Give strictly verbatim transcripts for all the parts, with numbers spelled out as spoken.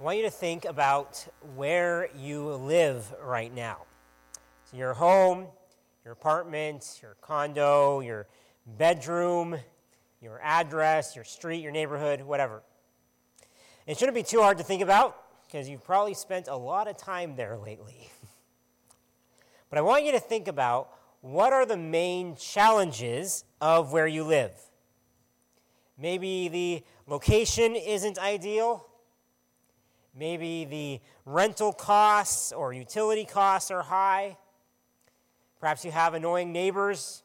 I want you to think about where you live right now. So your home, your apartment, your condo, your bedroom, your address, your street, your neighborhood, whatever. It shouldn't be too hard to think about because you've probably spent a lot of time there lately. But I want you to think about what are the main challenges of where you live. Maybe the location isn't ideal. Maybe the rental costs or utility costs are high. Perhaps you have annoying neighbors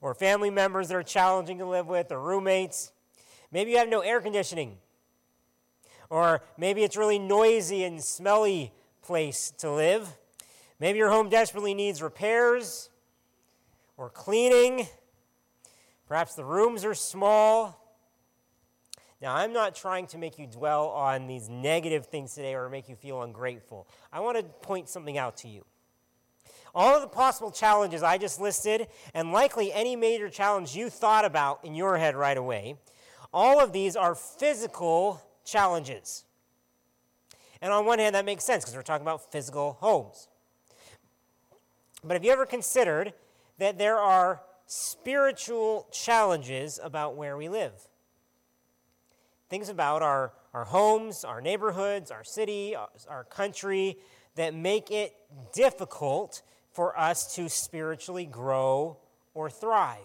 or family members that are challenging to live with, or roommates. Maybe you have no air conditioning. Or maybe it's really noisy and smelly place to live. Maybe your home desperately needs repairs or cleaning. Perhaps the rooms are small. Now, I'm not trying to make you dwell on these negative things today or make you feel ungrateful. I want to point something out to you. All of the possible challenges I just listed, and likely any major challenge you thought about in your head right away, all of these are physical challenges. And on one hand, that makes sense because we're talking about physical homes. But have you ever considered that there are spiritual challenges about where we live? Things about our, our homes, our neighborhoods, our city, our, our country, that make it difficult for us to spiritually grow or thrive.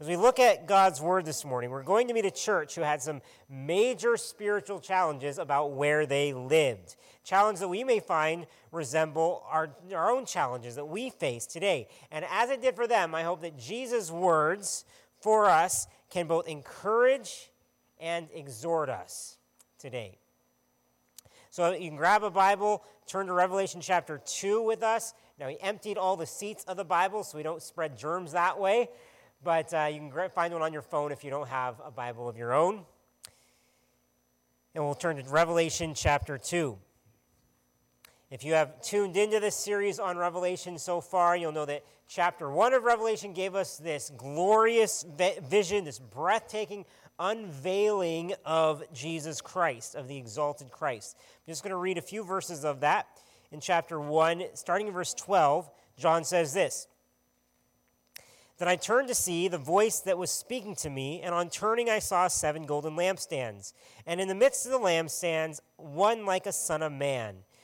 As we look at God's Word this morning, we're going to meet a church who had some major spiritual challenges about where they lived. Challenges that we may find resemble our, our own challenges that we face today. And as it did for them, I hope that Jesus' words for us can both encourage and exhort us today. So you can grab a Bible, turn to Revelation chapter two with us. Now, he emptied all the seats of the Bible, so we don't spread germs that way. But uh, you can find one on your phone if you don't have a Bible of your own. And we'll turn to Revelation chapter two. If you have tuned into this series on Revelation so far, you'll know that chapter one of Revelation gave us this glorious vision, this breathtaking unveiling of Jesus Christ, of the exalted Christ. I'm just going to read a few verses of that. In chapter one, starting in verse twelve, John says this: "Then I turned to see the voice that was speaking to me, and on turning I saw seven golden lampstands. And in the midst of the lampstands, one like a son of man,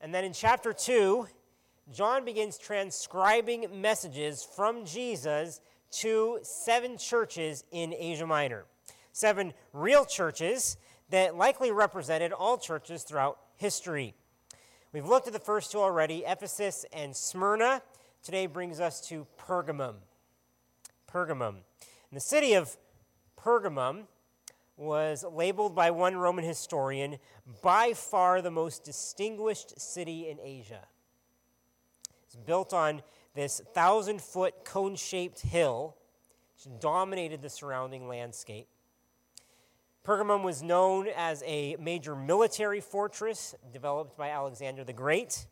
And then in chapter two, John begins transcribing messages from Jesus to seven churches in Asia Minor. Seven real churches that likely represented all churches throughout history. We've looked at the first two already, Ephesus and Smyrna. Today brings us to Pergamum. Pergamum. And the city of Pergamum was labeled by one Roman historian by far the most distinguished city in Asia. It's built on this thousand-foot cone-shaped hill, which dominated the surrounding landscape. Pergamum was known as a major military fortress developed by Alexander the Great,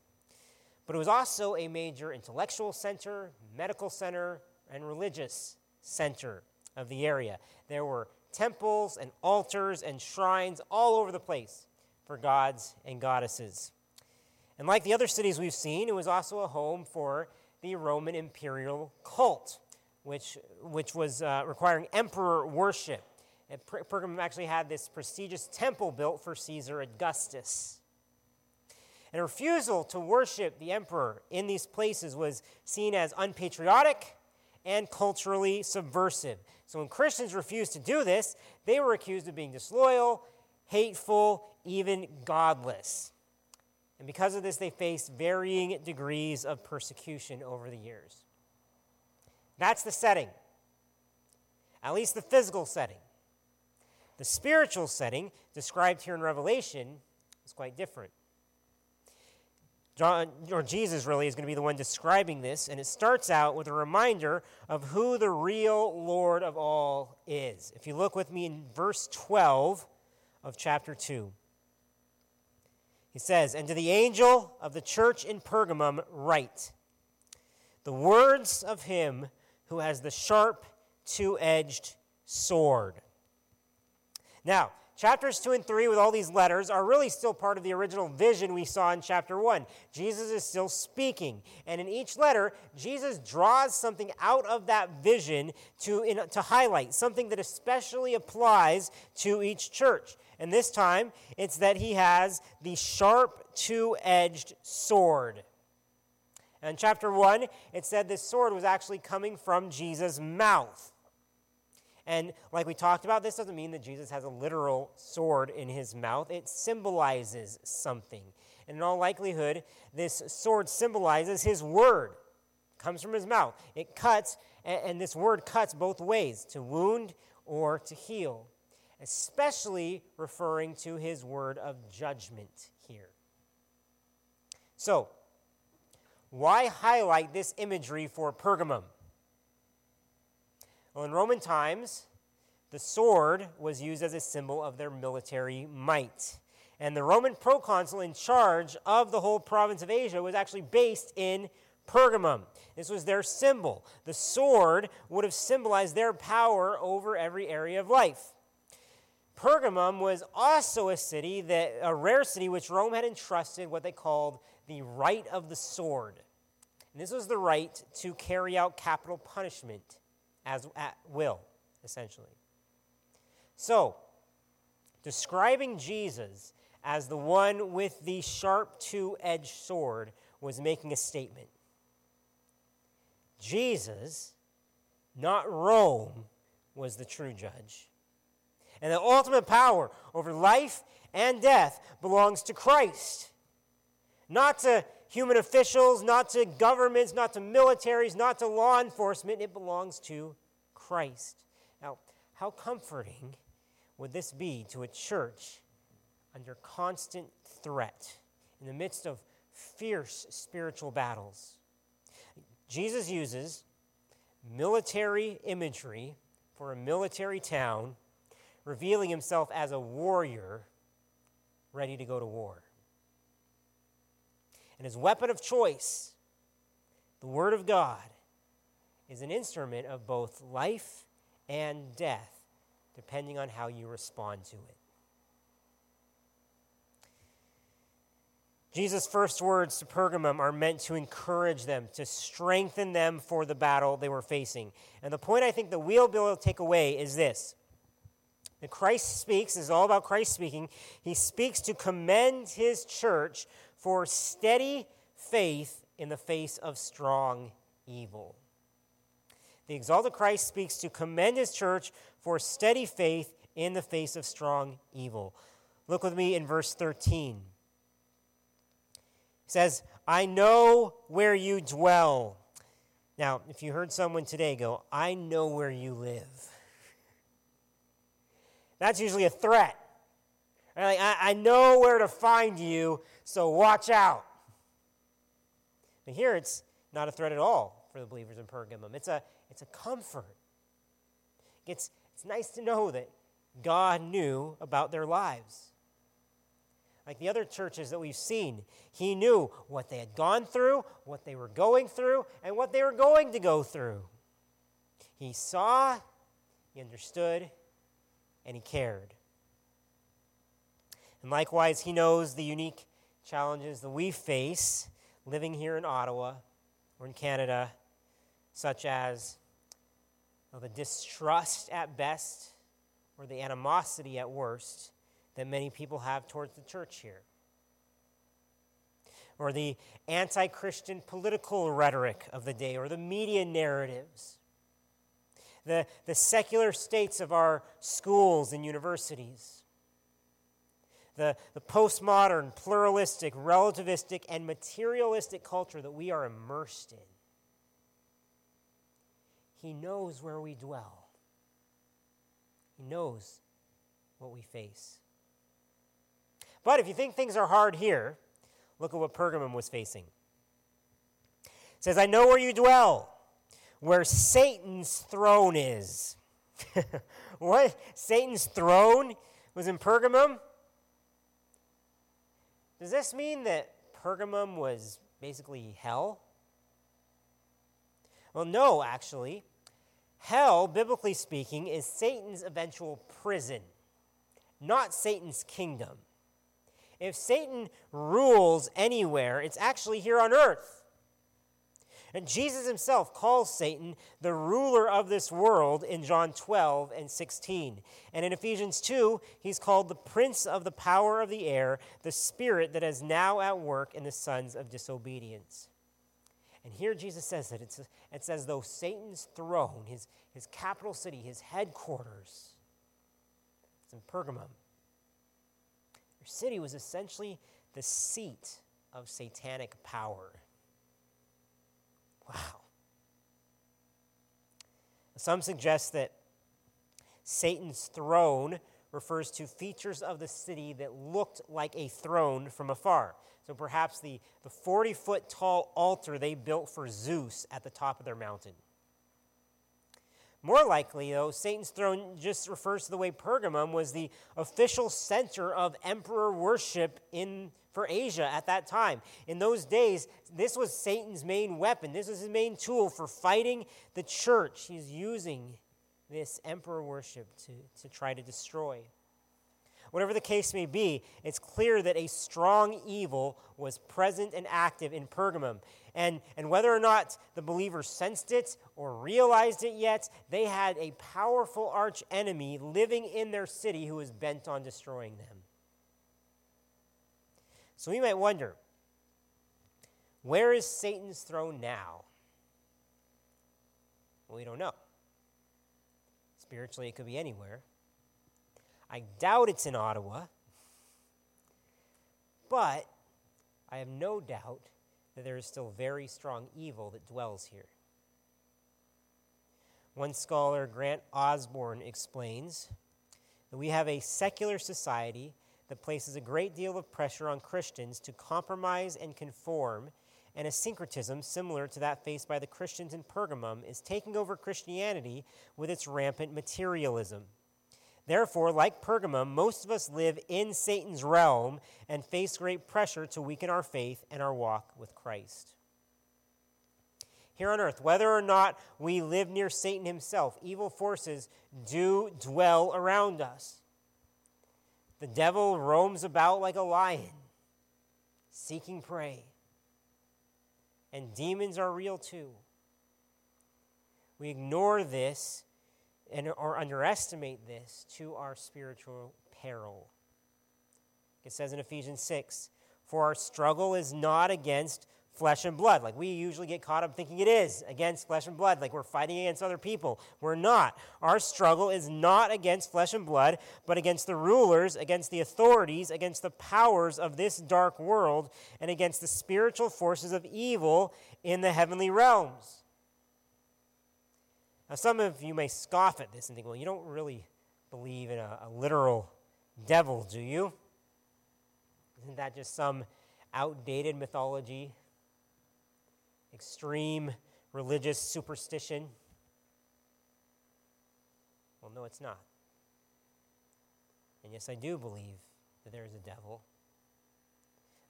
but it was also a major intellectual center, medical center, and religious center of the area. There were temples and altars and shrines all over the place for gods and goddesses. And like the other cities we've seen, it was also a home for the Roman imperial cult, which, which was uh, requiring emperor worship. And per- Pergamum actually had this prestigious temple built for Caesar Augustus. And a refusal to worship the emperor in these places was seen as unpatriotic and culturally subversive. So when Christians refused to do this, they were accused of being disloyal, hateful, even godless. And because of this, they faced varying degrees of persecution over the years. That's the setting, at least the physical setting. The spiritual setting described here in Revelation is quite different. John, or Jesus really, is going to be the one describing this, and it starts out with a reminder of who the real Lord of all is. If you look with me in verse twelve of chapter two, he says, "And to the angel of the church in Pergamum write, the words of him who has the sharp two-edged sword." Now, chapters two and three with all these letters are really still part of the original vision we saw in chapter one. Jesus is still speaking. And in each letter, Jesus draws something out of that vision to, in, to highlight, something that especially applies to each church. And this time, it's that he has the sharp two-edged sword. And in chapter one, it said this sword was actually coming from Jesus' mouth. And like we talked about, this doesn't mean that Jesus has a literal sword in his mouth. It symbolizes something. And in all likelihood, this sword symbolizes his word. It comes from his mouth. It cuts, and this word cuts both ways, to wound or to heal, especially referring to his word of judgment here. So, why highlight this imagery for Pergamum? Well, in Roman times, the sword was used as a symbol of their military might. And the Roman proconsul in charge of the whole province of Asia was actually based in Pergamum. This was their symbol. The sword would have symbolized their power over every area of life. Pergamum was also a city, that a rare city, which Rome had entrusted what they called the right of the sword. And this was the right to carry out capital punishment as at will, essentially. So, describing Jesus as the one with the sharp two-edged sword was making a statement. Jesus, not Rome, was the true judge. And the ultimate power over life and death belongs to Christ, not to human officials, not to governments, not to militaries, not to law enforcement. It belongs to Christ. Now, how comforting would this be to a church under constant threat in the midst of fierce spiritual battles? Jesus uses military imagery for a military town, revealing himself as a warrior ready to go to war. And his weapon of choice, the Word of God, is an instrument of both life and death, depending on how you respond to it. Jesus' first words to Pergamum are meant to encourage them, to strengthen them for the battle they were facing. And the point I think the we'll be able to take away is this. That Christ speaks, this is all about Christ speaking. He speaks to commend his church for steady faith in the face of strong evil. The exalted Christ speaks to commend his church for steady faith in the face of strong evil. Look with me in verse thirteen. It says, "I know where you dwell." Now, if you heard someone today go, "I know where you live," that's usually a threat. Like, I, I know where to find you, so watch out. But here it's not a threat at all for the believers in Pergamum. It's a, it's a comfort. It's, it's nice to know that God knew about their lives. Like the other churches that we've seen, he knew what they had gone through, what they were going through, and what they were going to go through. He saw, he understood, and he cared. And likewise, he knows the unique challenges that we face living here in Ottawa or in Canada, such as well, the distrust at best or the animosity at worst that many people have towards the church here, or the anti-Christian political rhetoric of the day, or the media narratives, the, the secular states of our schools and universities, The, the postmodern, pluralistic, relativistic, and materialistic culture that we are immersed in. He knows where we dwell. He knows what we face. But if you think things are hard here, look at what Pergamum was facing. It says, I know where you dwell, where Satan's throne is. What? Satan's throne was in Pergamum? Does this mean that Pergamum was basically hell? Well, no, actually. Hell, biblically speaking, is Satan's eventual prison, not Satan's kingdom. If Satan rules anywhere, it's actually here on earth. And Jesus himself calls Satan the ruler of this world in John twelve and sixteen. And in Ephesians two, he's called the prince of the power of the air, the spirit that is now at work in the sons of disobedience. And here Jesus says that it's, it's as though Satan's throne, his, his capital city, his headquarters, it's in Pergamum. Their city was essentially the seat of satanic power. Wow. Some suggest that Satan's throne refers to features of the city that looked like a throne from afar. So perhaps the, the forty-foot tall altar they built for Zeus at the top of their mountain. More likely, though, Satan's throne just refers to the way Pergamum was the official center of emperor worship in for Asia at that time. In those days, this was Satan's main weapon. This was his main tool for fighting the church. He's using this emperor worship to, to try to destroy. Whatever the case may be, it's clear that a strong evil was present and active in Pergamum. And, and whether or not the believers sensed it or realized it yet, they had a powerful arch enemy living in their city who was bent on destroying them. So we might wonder, where is Satan's throne now? Well, we don't know. Spiritually, it could be anywhere. I doubt it's in Ottawa, but I have no doubt that there is still very strong evil that dwells here. One scholar, Grant Osborne, explains that we have a secular society that places a great deal of pressure on Christians to compromise and conform, and a syncretism similar to that faced by the Christians in Pergamum is taking over Christianity with its rampant materialism. Therefore, like Pergamum, most of us live in Satan's realm and face great pressure to weaken our faith and our walk with Christ. Here on earth, whether or not we live near Satan himself, evil forces do dwell around us. The devil roams about like a lion, seeking prey. And demons are real too. We ignore this and or underestimate this to our spiritual peril. It says in Ephesians six, for our struggle is not against flesh and blood. Like we usually get caught up thinking it is against flesh and blood, like we're fighting against other people. We're not. Our struggle is not against flesh and blood, but against the rulers, against the authorities, against the powers of this dark world, and against the spiritual forces of evil in the heavenly realms. Now, some of you may scoff at this and think, well, you don't really believe in a, a literal devil, do you? Isn't that just some outdated mythology, extreme religious superstition? Well, no, it's not. And yes, I do believe that there is a devil.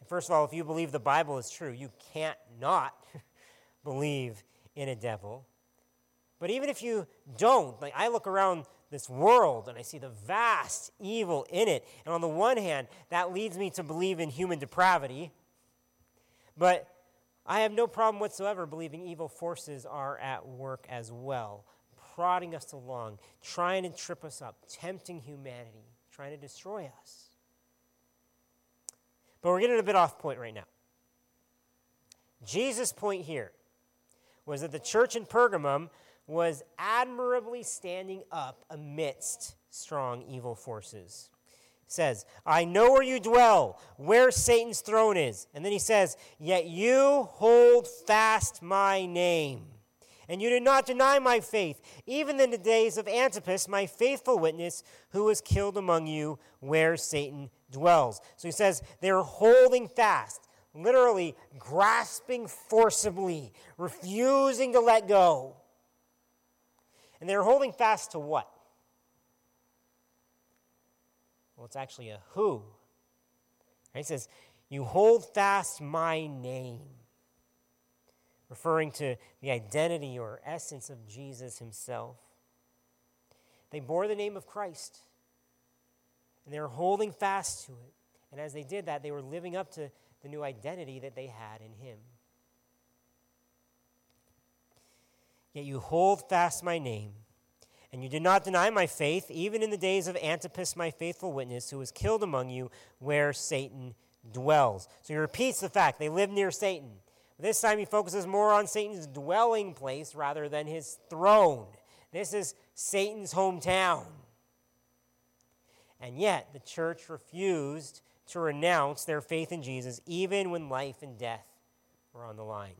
And first of all, if you believe the Bible is true, you can't not believe in a devil. But even if you don't, like I look around this world and I see the vast evil in it. And on the one hand, that leads me to believe in human depravity. But I have no problem whatsoever believing evil forces are at work as well, prodding us along, trying to trip us up, tempting humanity, trying to destroy us. But we're getting a bit off point right now. Jesus' point here was that the church in Pergamum was admirably standing up amidst strong evil forces. It says, I know where you dwell, where Satan's throne is. And then he says, yet you hold fast my name and you did not deny my faith, even in the days of Antipas, my faithful witness, who was killed among you where Satan dwells. So he says they're holding fast, literally grasping forcibly, refusing to let go. And they're holding fast to what? Well, it's actually a who. He says, you hold fast my name, referring to the identity or essence of Jesus himself. They bore the name of Christ, and they were holding fast to it. And as they did that, they were living up to the new identity that they had in him. Yet you hold fast my name, and you did not deny my faith, even in the days of Antipas, my faithful witness, who was killed among you where Satan dwells. So he repeats the fact they live near Satan. This time he focuses more on Satan's dwelling place rather than his throne. This is Satan's hometown. And yet the church refused to renounce their faith in Jesus, even when life and death were on the line.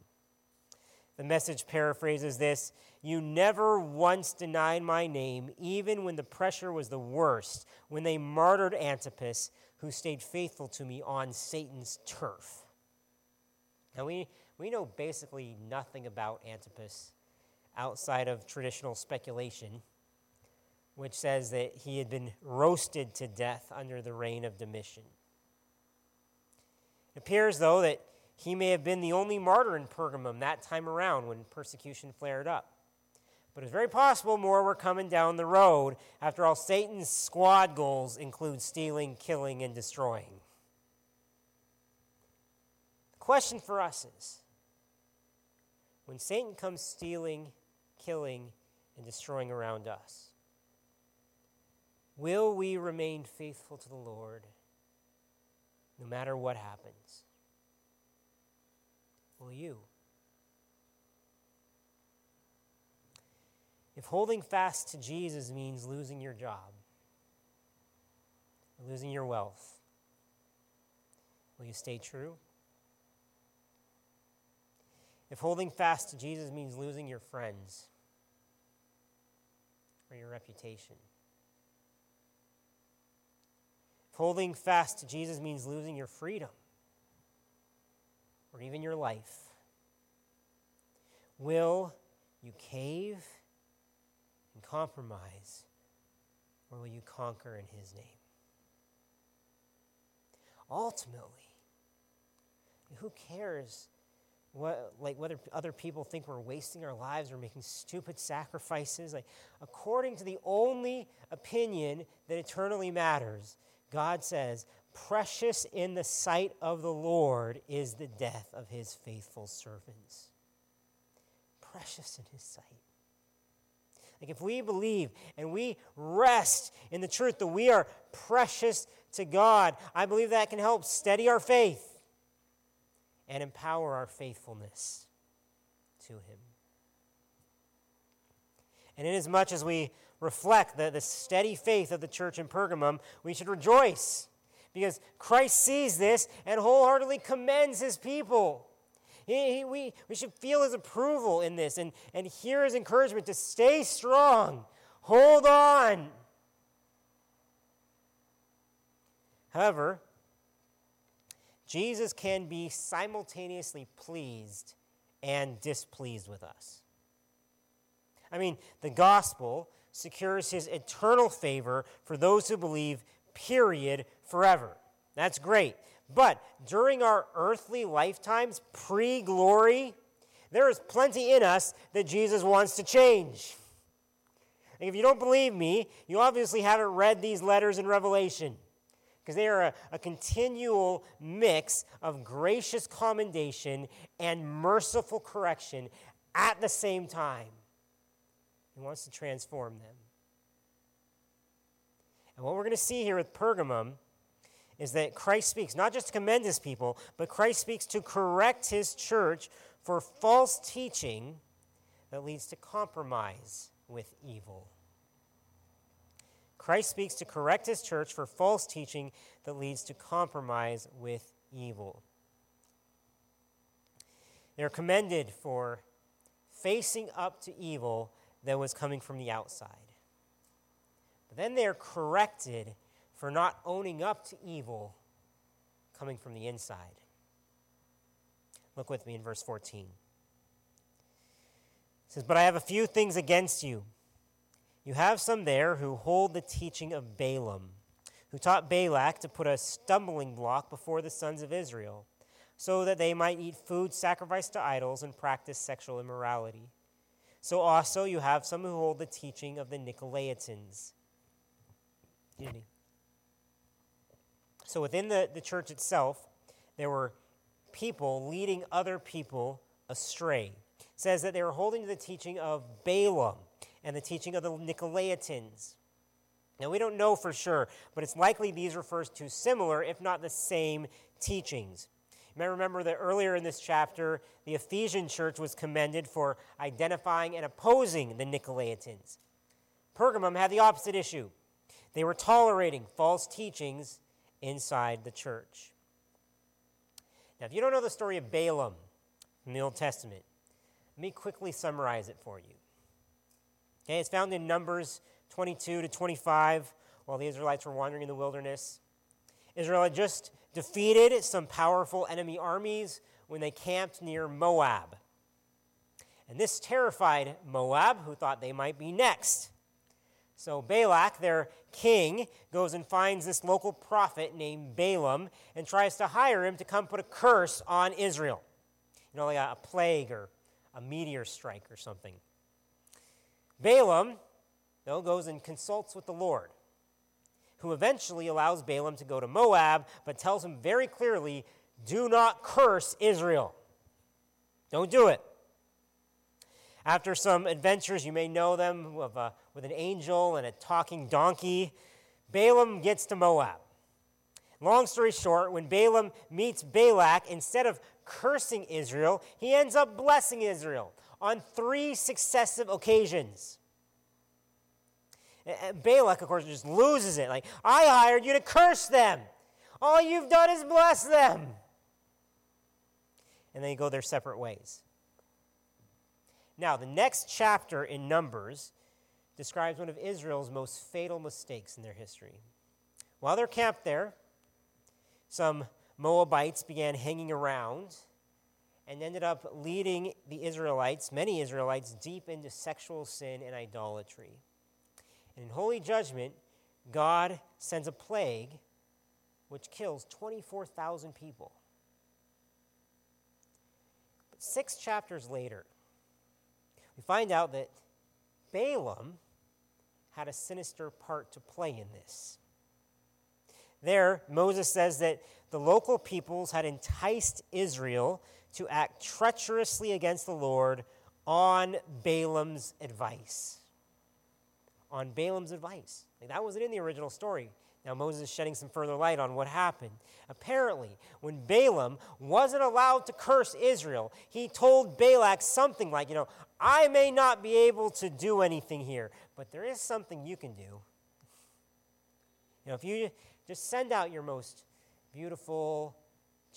The Message paraphrases this: you never once denied my name, even when the pressure was the worst, when they martyred Antipas, who stayed faithful to me on Satan's turf. Now, we, we know basically nothing about Antipas outside of traditional speculation, which says that he had been roasted to death under the reign of Domitian. It appears, though, that he may have been the only martyr in Pergamum that time around when persecution flared up. But it's very possible more were coming down the road. After all, Satan's squad goals include stealing, killing, and destroying. The question for us is, when Satan comes stealing, killing, and destroying around us, will we remain faithful to the Lord no matter what happens? Will you? If holding fast to Jesus means losing your job, losing your wealth, will you stay true? If holding fast to Jesus means losing your friends or your reputation, if holding fast to Jesus means losing your freedom or even your life, will you cave and compromise, or will you conquer in his name? Ultimately, who cares what, like whether other people think we're wasting our lives or making stupid sacrifices? Like, according to the only opinion that eternally matters, God says, precious in the sight of the Lord is the death of his faithful servants. Precious in his sight. Like, if we believe and we rest in the truth that we are precious to God, I believe that can help steady our faith and empower our faithfulness to him. And inasmuch as we reflect the, the steady faith of the church in Pergamum, we should rejoice, because Christ sees this and wholeheartedly commends his people. He, he, we, we should feel his approval in this and, and hear his encouragement to stay strong. Hold on. However, Jesus can be simultaneously pleased and displeased with us. I mean, the gospel secures his eternal favor for those who believe, period, forever. That's great. But during our earthly lifetimes, pre-glory, there is plenty in us that Jesus wants to change. And if you don't believe me, you obviously haven't read these letters in Revelation, because they are a, a continual mix of gracious commendation and merciful correction at the same time. He wants to transform them. And what we're going to see here with Pergamum is that Christ speaks not just to commend his people, but Christ speaks to correct his church for false teaching that leads to compromise with evil. Christ speaks to correct his church for false teaching that leads to compromise with evil. They're commended for facing up to evil that was coming from the outside. But then they are corrected for not owning up to evil coming from the inside. Look with me in verse fourteen. It says, "But I have a few things against you. You have some there who hold the teaching of Balaam, who taught Balak to put a stumbling block before the sons of Israel, so that they might eat food sacrificed to idols and practice sexual immorality. So also you have some who hold the teaching of the Nicolaitans." So within the, the church itself, there were people leading other people astray. It says that they were holding to the teaching of Balaam and the teaching of the Nicolaitans. Now, we don't know for sure, but it's likely these refers to similar, if not the same, teachings. You may remember that earlier in this chapter, the Ephesian church was commended for identifying and opposing the Nicolaitans. Pergamum had the opposite issue. They were tolerating false teachings inside the church. Now, if you don't know the story of Balaam in the Old Testament, let me quickly summarize it for you. Okay, it's found in Numbers twenty-two to twenty-five, while the Israelites were wandering in the wilderness. Israel had just defeated some powerful enemy armies when they camped near Moab. And this terrified Moab, who thought they might be next. So Balak, their king, goes and finds this local prophet named Balaam and tries to hire him to come put a curse on Israel. You know, like a, a plague or a meteor strike or something. Balaam, though, goes and consults with the Lord, who eventually allows Balaam to go to Moab, but tells him very clearly, do not curse Israel. Don't do it. After some adventures, you may know them, of a, with an angel and a talking donkey, Balaam gets to Moab. Long story short, when Balaam meets Balak, instead of cursing Israel, he ends up blessing Israel on three successive occasions. And Balak, of course, just loses it. Like, I hired you to curse them. All you've done is bless them. And they go their separate ways. Now, the next chapter in Numbers describes one of Israel's most fatal mistakes in their history. While they're camped there, some Moabites began hanging around and ended up leading the Israelites, many Israelites, deep into sexual sin and idolatry. And in holy judgment, God sends a plague which kills twenty-four thousand people. But six chapters later, we find out that Balaam had a sinister part to play in this. There, Moses says that the local peoples had enticed Israel to act treacherously against the Lord on Balaam's advice. On Balaam's advice. Like, that wasn't in the original story. Now, Moses is shedding some further light on what happened. Apparently, when Balaam wasn't allowed to curse Israel, he told Balak something like, you know, I may not be able to do anything here, but there is something you can do. You know, if you just send out your most beautiful,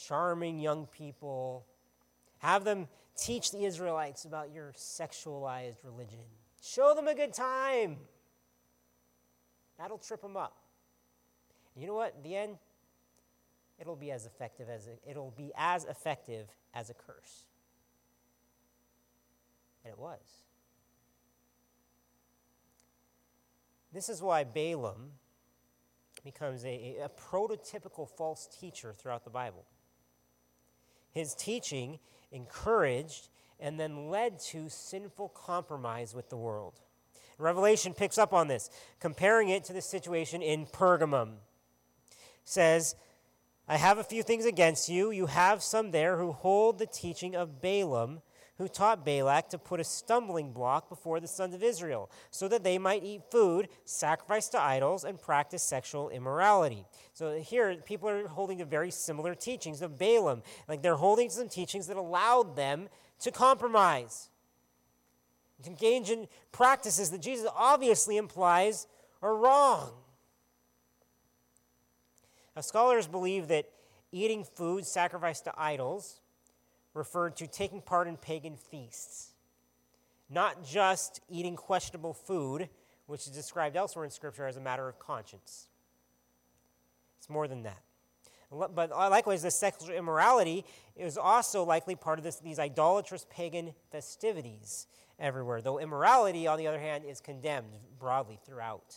charming young people, have them teach the Israelites about your sexualized religion. Show them a good time. That'll trip them up. You know what? In the end, it'll be as effective as a, it'll be as effective as a curse. And it was. This is why Balaam becomes a, a prototypical false teacher throughout the Bible. His teaching encouraged and then led to sinful compromise with the world. Revelation picks up on this, comparing it to the situation in Pergamum. Says, I have a few things against you. You have some there who hold the teaching of Balaam, who taught Balak to put a stumbling block before the sons of Israel, so that they might eat food, sacrifice to idols, and practice sexual immorality. So here, people are holding to very similar teachings of Balaam. Like, they're holding some teachings that allowed them to compromise, to engage in practices that Jesus obviously implies are wrong. Now, scholars believe that eating food sacrificed to idols referred to taking part in pagan feasts. not just eating questionable food, which is described elsewhere in Scripture as a matter of conscience. It's more than that. But likewise, this sexual immorality is also likely part of this, these idolatrous pagan festivities everywhere, though immorality, on the other hand, is condemned broadly throughout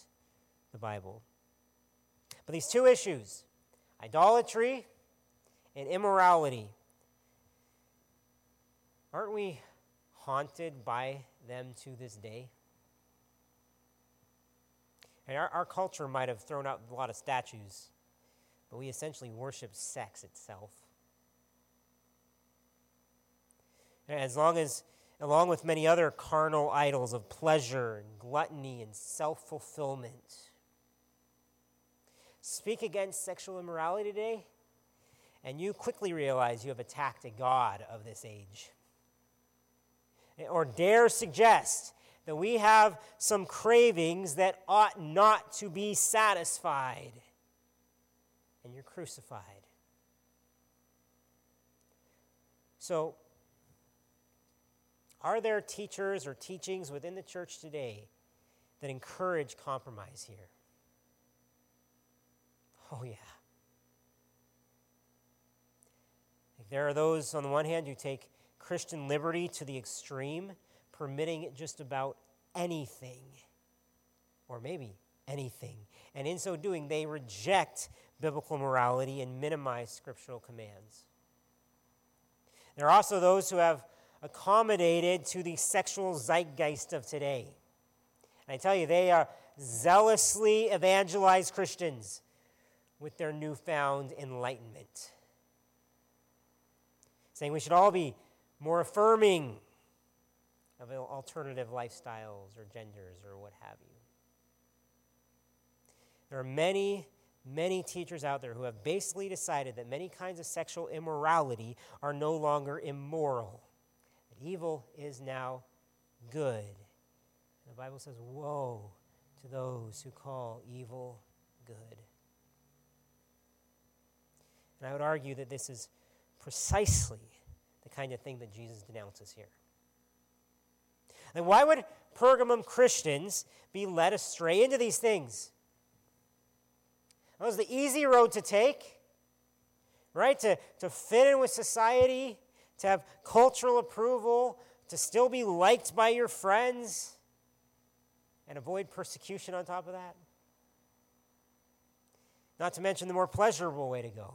the Bible. But these two issues, idolatry and immorality, aren't we haunted by them to this day? And our, our culture might have thrown out a lot of statues, but we essentially worship sex itself. And as long as, along with many other carnal idols of pleasure and gluttony and self-fulfillment, speak against sexual immorality today, and you quickly realize you have attacked a god of this age. Or dare suggest that we have some cravings that ought not to be satisfied, and you're crucified. So, are there teachers or teachings within the church today that encourage compromise here? Oh, yeah. There are those, on the one hand, who take Christian liberty to the extreme, permitting just about anything, or maybe anything. And in so doing, they reject biblical morality and minimize scriptural commands. There are also those who have accommodated to the sexual zeitgeist of today. And I tell you, they are zealously evangelized Christians with their newfound enlightenment, saying we should all be more affirming of alternative lifestyles or genders or what have you. There are many, many teachers out there who have basically decided that many kinds of sexual immorality are no longer immoral, that evil is now good. And the Bible says, woe to those who call evil good. And I would argue that this is precisely the kind of thing that Jesus denounces here. And why would Pergamum Christians be led astray into these things? That was the easy road to take, right? To, to fit in with society, to have cultural approval, to still be liked by your friends, and avoid persecution on top of that. Not to mention the more pleasurable way to go.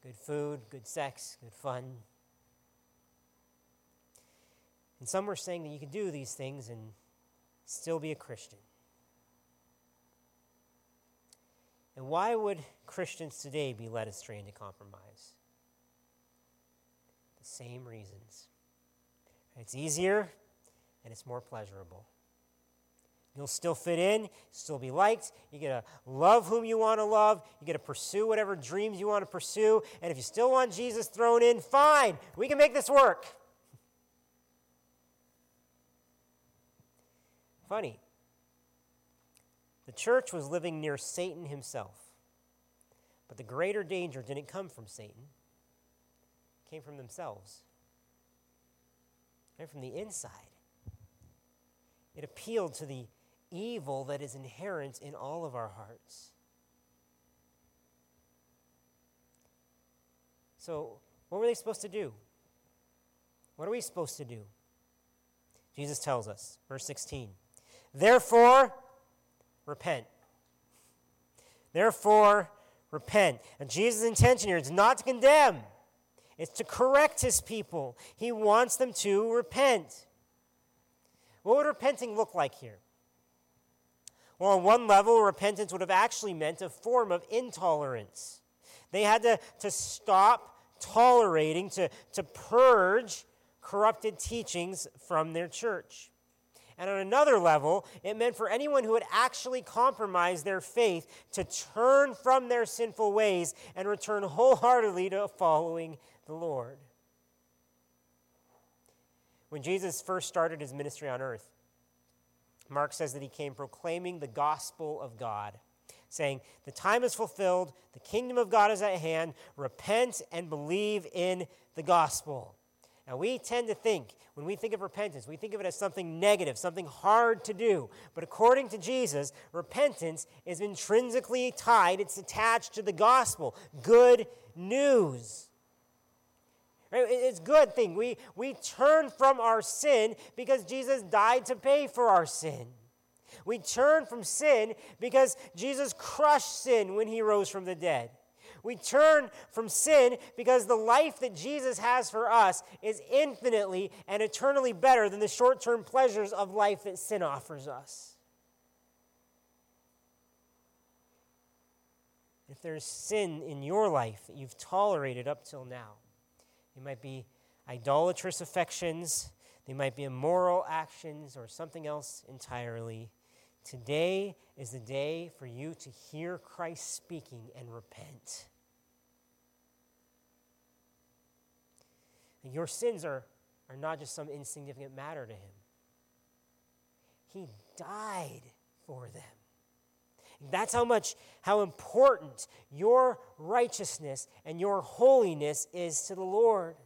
Good food, good sex, good fun. And some were saying that you could do these things and still be a Christian. And why would Christians today be led astray into compromise? The same reasons. It's easier and it's more pleasurable. You'll still fit in, still be liked. You get to love whom you want to love. You get to pursue whatever dreams you want to pursue. And if you still want Jesus thrown in, fine, we can make this work. Funny. The church was living near Satan himself. But the greater danger didn't come from Satan. It came from themselves. It came from the inside. It appealed to the evil that is inherent in all of our hearts. So, what were they supposed to do? What are we supposed to do? Jesus tells us, verse sixteen, therefore, repent. Therefore, repent. And Jesus' intention here is not to condemn. It's to correct his people. He wants them to repent. What would repenting look like here? Well, on one level, repentance would have actually meant a form of intolerance. They had to, to stop tolerating, to, to purge corrupted teachings from their church. And on another level, it meant for anyone who had actually compromised their faith to turn from their sinful ways and return wholeheartedly to following the Lord. When Jesus first started his ministry on earth, Mark says that he came proclaiming the gospel of God, saying, the time is fulfilled, the kingdom of God is at hand, repent and believe in the gospel. Now, we tend to think, when we think of repentance, we think of it as something negative, something hard to do. But according to Jesus, repentance is intrinsically tied. It's attached to the gospel, good news. Right? It's a good thing. We, we turn from our sin because Jesus died to pay for our sin. We turn from sin because Jesus crushed sin when he rose from the dead. We turn from sin because the life that Jesus has for us is infinitely and eternally better than the short-term pleasures of life that sin offers us. If there's sin in your life that you've tolerated up till now, it might be idolatrous affections, they might be immoral actions, or something else entirely. Today is the day for you to hear Christ speaking and repent. And your sins are, are not just some insignificant matter to him. He died for them. That's how much, how important your righteousness and your holiness is to the Lord.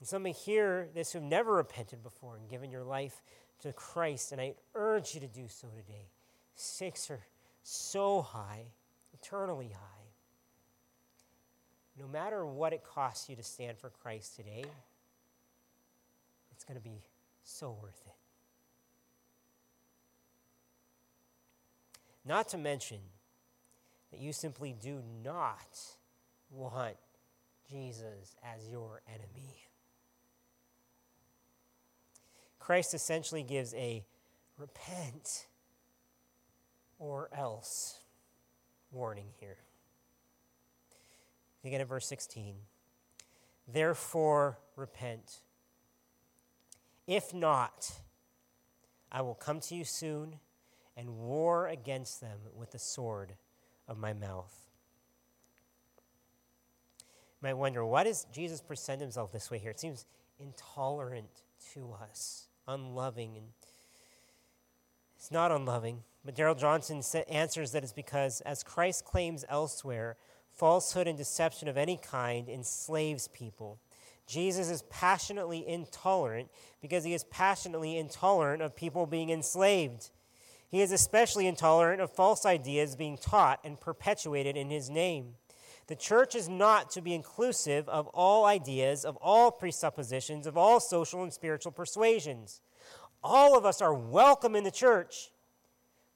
And some may hear this who've never repented before and given your life to Christ, and I urge you to do so today. Stakes are so high, eternally high. No matter what it costs you to stand for Christ today, it's going to be so worth it. Not to mention that you simply do not want Jesus as your enemy. Christ essentially gives a repent or else warning here. Again at verse sixteen. Therefore repent. If not, I will come to you soon and war against them with the sword of my mouth. You might wonder, why does Jesus present himself this way here? It seems intolerant to us. Unloving. And it's not unloving, but Darrell Johnson answers that it's because, as Christ claims elsewhere, falsehood and deception of any kind enslaves people. Jesus is passionately intolerant because he is passionately intolerant of people being enslaved. He is especially intolerant of false ideas being taught and perpetuated in his name. The church is not to be inclusive of all ideas, of all presuppositions, of all social and spiritual persuasions. All of us are welcome in the church,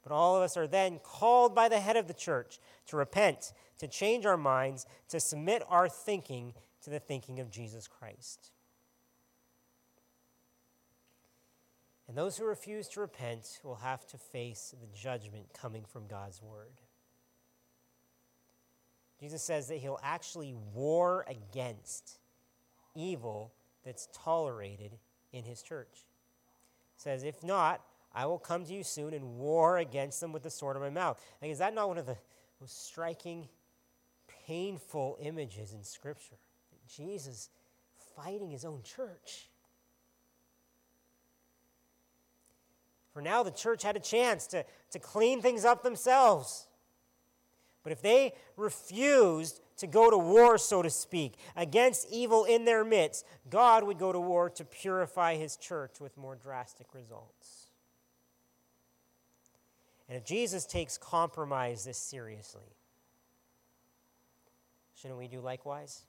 but all of us are then called by the head of the church to repent, to change our minds, to submit our thinking to the thinking of Jesus Christ. And those who refuse to repent will have to face the judgment coming from God's word. Jesus says that he'll actually war against evil that's tolerated in his church. He says, if not, I will come to you soon and war against them with the sword of my mouth. Like, is that not one of the most striking, painful images in Scripture? Jesus fighting his own church. For now, the church had a chance to, to clean things up themselves. But if they refused to go to war, so to speak, against evil in their midst, God would go to war to purify his church with more drastic results. And if Jesus takes compromise this seriously, shouldn't we do likewise?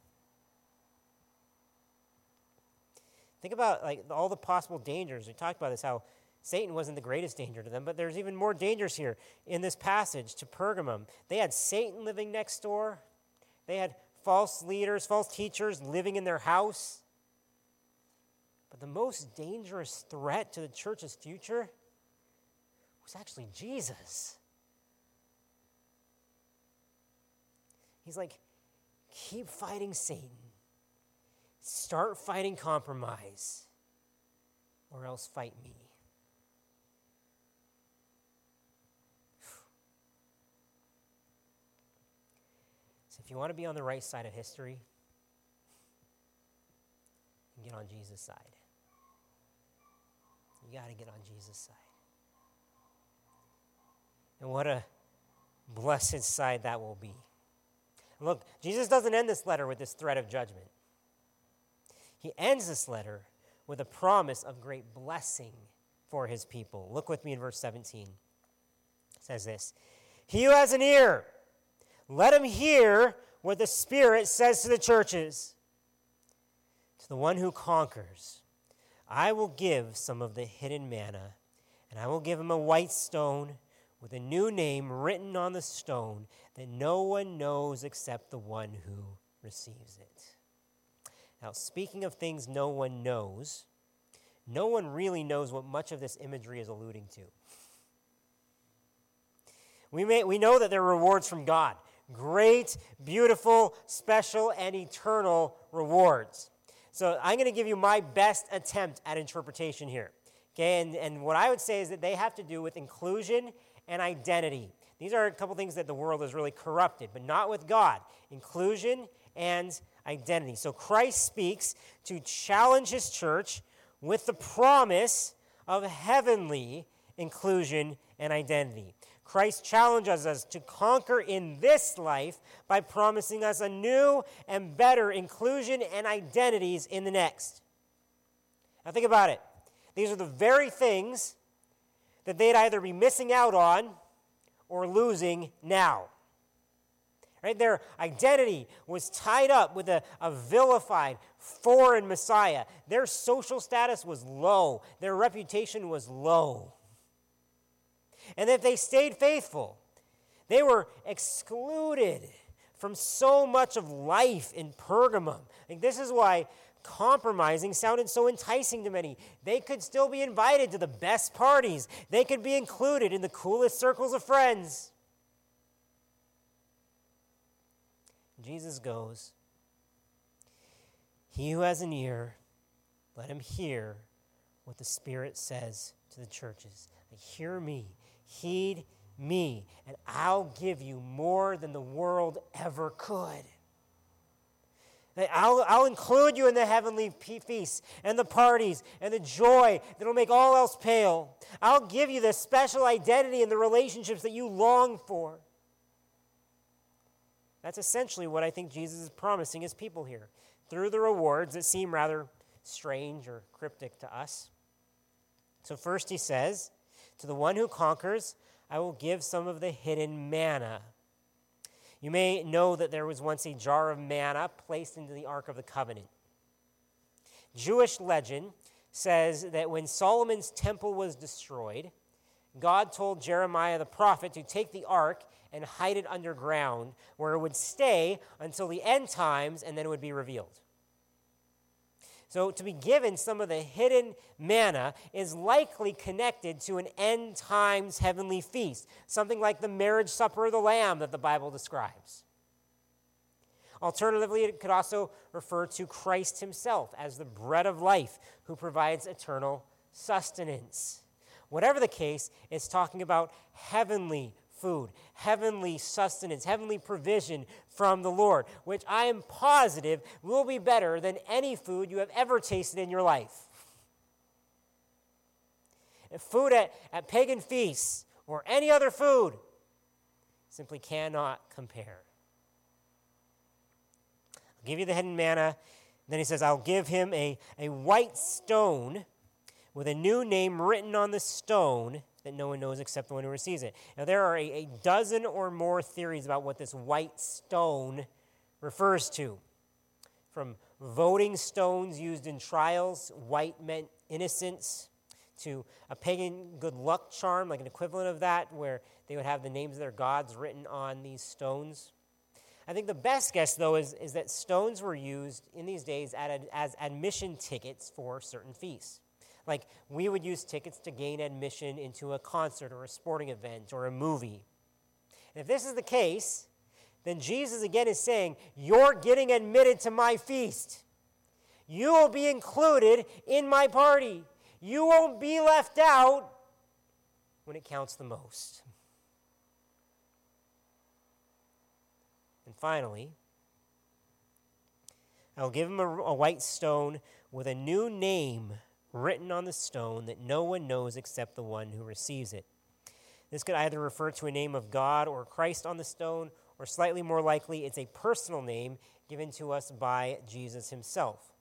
Think about like all the possible dangers. We talked about this, how Satan wasn't the greatest danger to them, but there's even more dangers here in this passage to Pergamum. They had Satan living next door. They had false leaders, false teachers living in their house. But the most dangerous threat to the church's future was actually Jesus. He's like, keep fighting Satan. Start fighting compromise, or else fight me. If you want to be on the right side of history, you get on Jesus' side. You got to get on Jesus' side. And what a blessed side that will be. Look, Jesus doesn't end this letter with this threat of judgment. He ends this letter with a promise of great blessing for his people. Look with me in verse seventeen. It says this, "He who has an ear, let him hear what the Spirit says to the churches. To the one who conquers, I will give some of the hidden manna, and I will give him a white stone with a new name written on the stone that no one knows except the one who receives it." Now, speaking of things no one knows, no one really knows what much of this imagery is alluding to. We may, we know that there are rewards from God. Great, beautiful, special, and eternal rewards. So I'm going to give you my best attempt at interpretation here. Okay, and, and what I would say is that they have to do with inclusion and identity. These are a couple things that the world has really corrupted, but not with God. Inclusion and identity. So Christ speaks to challenge his church with the promise of heavenly inclusion and identity. Christ challenges us to conquer in this life by promising us a new and better inclusion and identities in the next. Now think about it. These are the very things that they'd either be missing out on or losing now. Right? Their identity was tied up with a, a vilified foreign Messiah. Their social status was low. Their reputation was low. And if they stayed faithful, they were excluded from so much of life in Pergamum. Like, this is why compromising sounded so enticing to many. They could still be invited to the best parties. They could be included in the coolest circles of friends. Jesus goes, "He who has an ear, let him hear what the Spirit says to the churches." Like, hear me. Heed me, and I'll give you more than the world ever could. I'll, I'll include you in the heavenly feasts and the parties and the joy that will make all else pale. I'll give you the special identity and the relationships that you long for. That's essentially what I think Jesus is promising his people here, through the rewards that seem rather strange or cryptic to us. So first he says, "To the one who conquers, I will give some of the hidden manna." You may know that there was once a jar of manna placed into the Ark of the Covenant. Jewish legend says that when Solomon's temple was destroyed, God told Jeremiah the prophet to take the ark and hide it underground, where it would stay until the end times and then it would be revealed. So to be given some of the hidden manna is likely connected to an end times heavenly feast, something like the marriage supper of the Lamb that the Bible describes. Alternatively, it could also refer to Christ himself as the bread of life who provides eternal sustenance. Whatever the case, it's talking about heavenly food, heavenly sustenance, heavenly provision from the Lord, which I am positive will be better than any food you have ever tasted in your life. And food at, at pagan feasts or any other food simply cannot compare. I'll give you the hidden manna. Then he says, I'll give him a, a white stone with a new name written on the stone that no one knows except the one who receives it. Now, there are a, a dozen or more theories about what this white stone refers to. From voting stones used in trials, white meant innocence, to a pagan good luck charm, like an equivalent of that, where they would have the names of their gods written on these stones. I think the best guess, though, is, is that stones were used in these days at a, as admission tickets for certain feasts. Like, we would use tickets to gain admission into a concert or a sporting event or a movie. And if this is the case, then Jesus again is saying, you're getting admitted to my feast. You will be included in my party. You won't be left out when it counts the most. And finally, I'll give him a, a white stone with a new name written on the stone that no one knows except the one who receives it. This could either refer to a name of God or Christ on the stone, or slightly more likely, it's a personal name given to us by Jesus himself.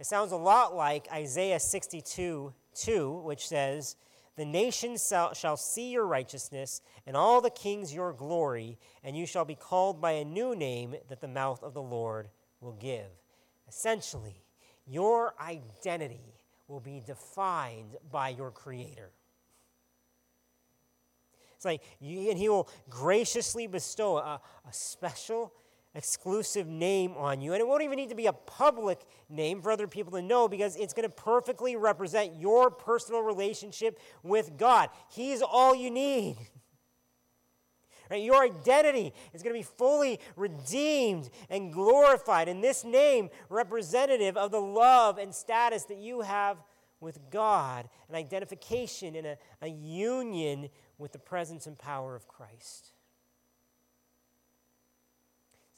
It sounds a lot like Isaiah sixty-two two, which says, "The nations shall see your righteousness, and all the kings your glory, and you shall be called by a new name that the mouth of the Lord will give." Essentially, your identity will be defined by your Creator. It's like, you, and he will graciously bestow a, a special, exclusive name on you. And it won't even need to be a public name for other people to know, because it's going to perfectly represent your personal relationship with God. He's all you need. Right? Your identity is going to be fully redeemed and glorified in this name, representative of the love and status that you have with God, an identification and a, a union with the presence and power of Christ.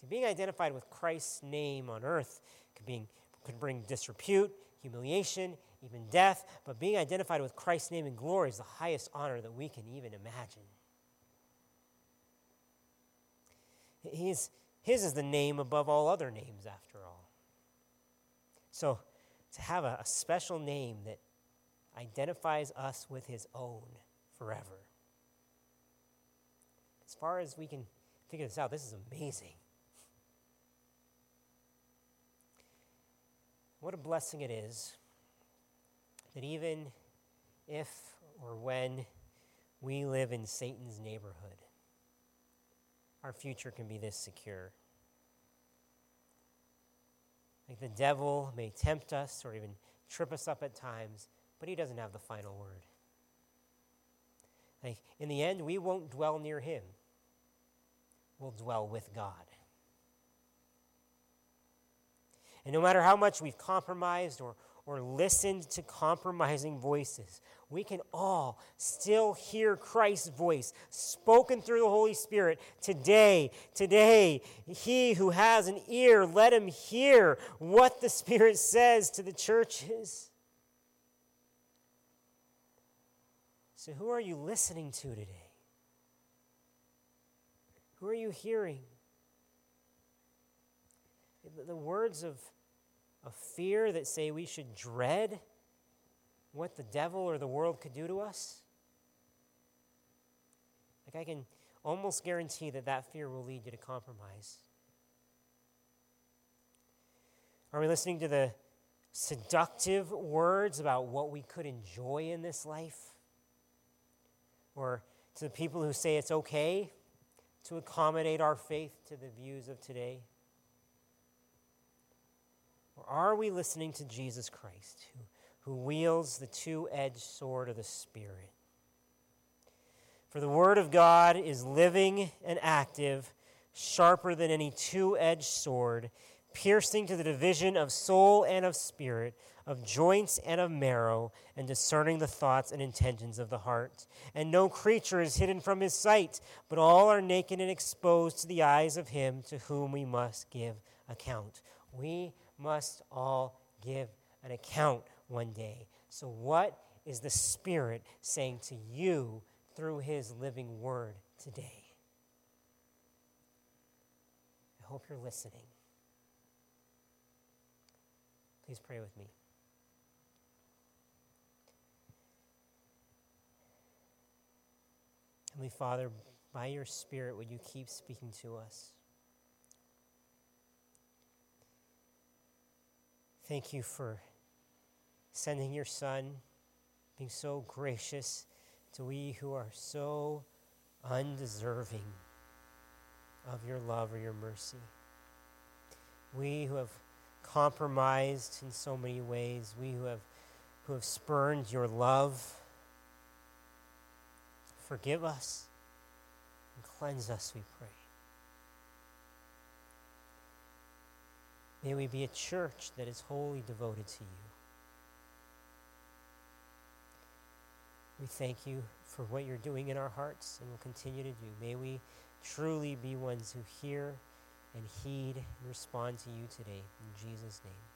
See, being identified with Christ's name on earth could, being, could bring disrepute, humiliation, even death, but being identified with Christ's name in glory is the highest honor that we can even imagine. His, his is the name above all other names, after all. So, to have a, a special name that identifies us with his own forever. As far as we can figure this out, this is amazing. What a blessing it is that even if or when we live in Satan's neighborhood, our future can be this secure. Like, the devil may tempt us or even trip us up at times, but he doesn't have the final word. Like, in the end, we won't dwell near him. We'll dwell with God. And no matter how much we've compromised or, or listened to compromising voices, we can all still hear Christ's voice spoken through the Holy Spirit today, today. He who has an ear, let him hear what the Spirit says to the churches. So who are you listening to today? Who are you hearing? The words of of fear that say we should dread what the devil or the world could do to us? Like, I can almost guarantee that that fear will lead you to compromise. Are we listening to the seductive words about what we could enjoy in this life? Or to the people who say it's okay to accommodate our faith to the views of today? Or are we listening to Jesus Christ, who, who wields the two-edged sword of the Spirit? For the Word of God is living and active, sharper than any two-edged sword, piercing to the division of soul and of spirit, of joints and of marrow, and discerning the thoughts and intentions of the heart. And no creature is hidden from his sight, but all are naked and exposed to the eyes of him to whom we must give account. We must all give an account one day. So what is the Spirit saying to you through his living word today? I hope you're listening. Please pray with me. Heavenly Father, by your Spirit, would you keep speaking to us? Thank you for sending your Son, being so gracious to we who are so undeserving of your love or your mercy. We who have compromised in so many ways, we who have, who have spurned your love. Forgive us and cleanse us, we pray. May we be a church that is wholly devoted to you. We thank you for what you're doing in our hearts and will continue to do. May we truly be ones who hear and heed and respond to you today. In Jesus' name.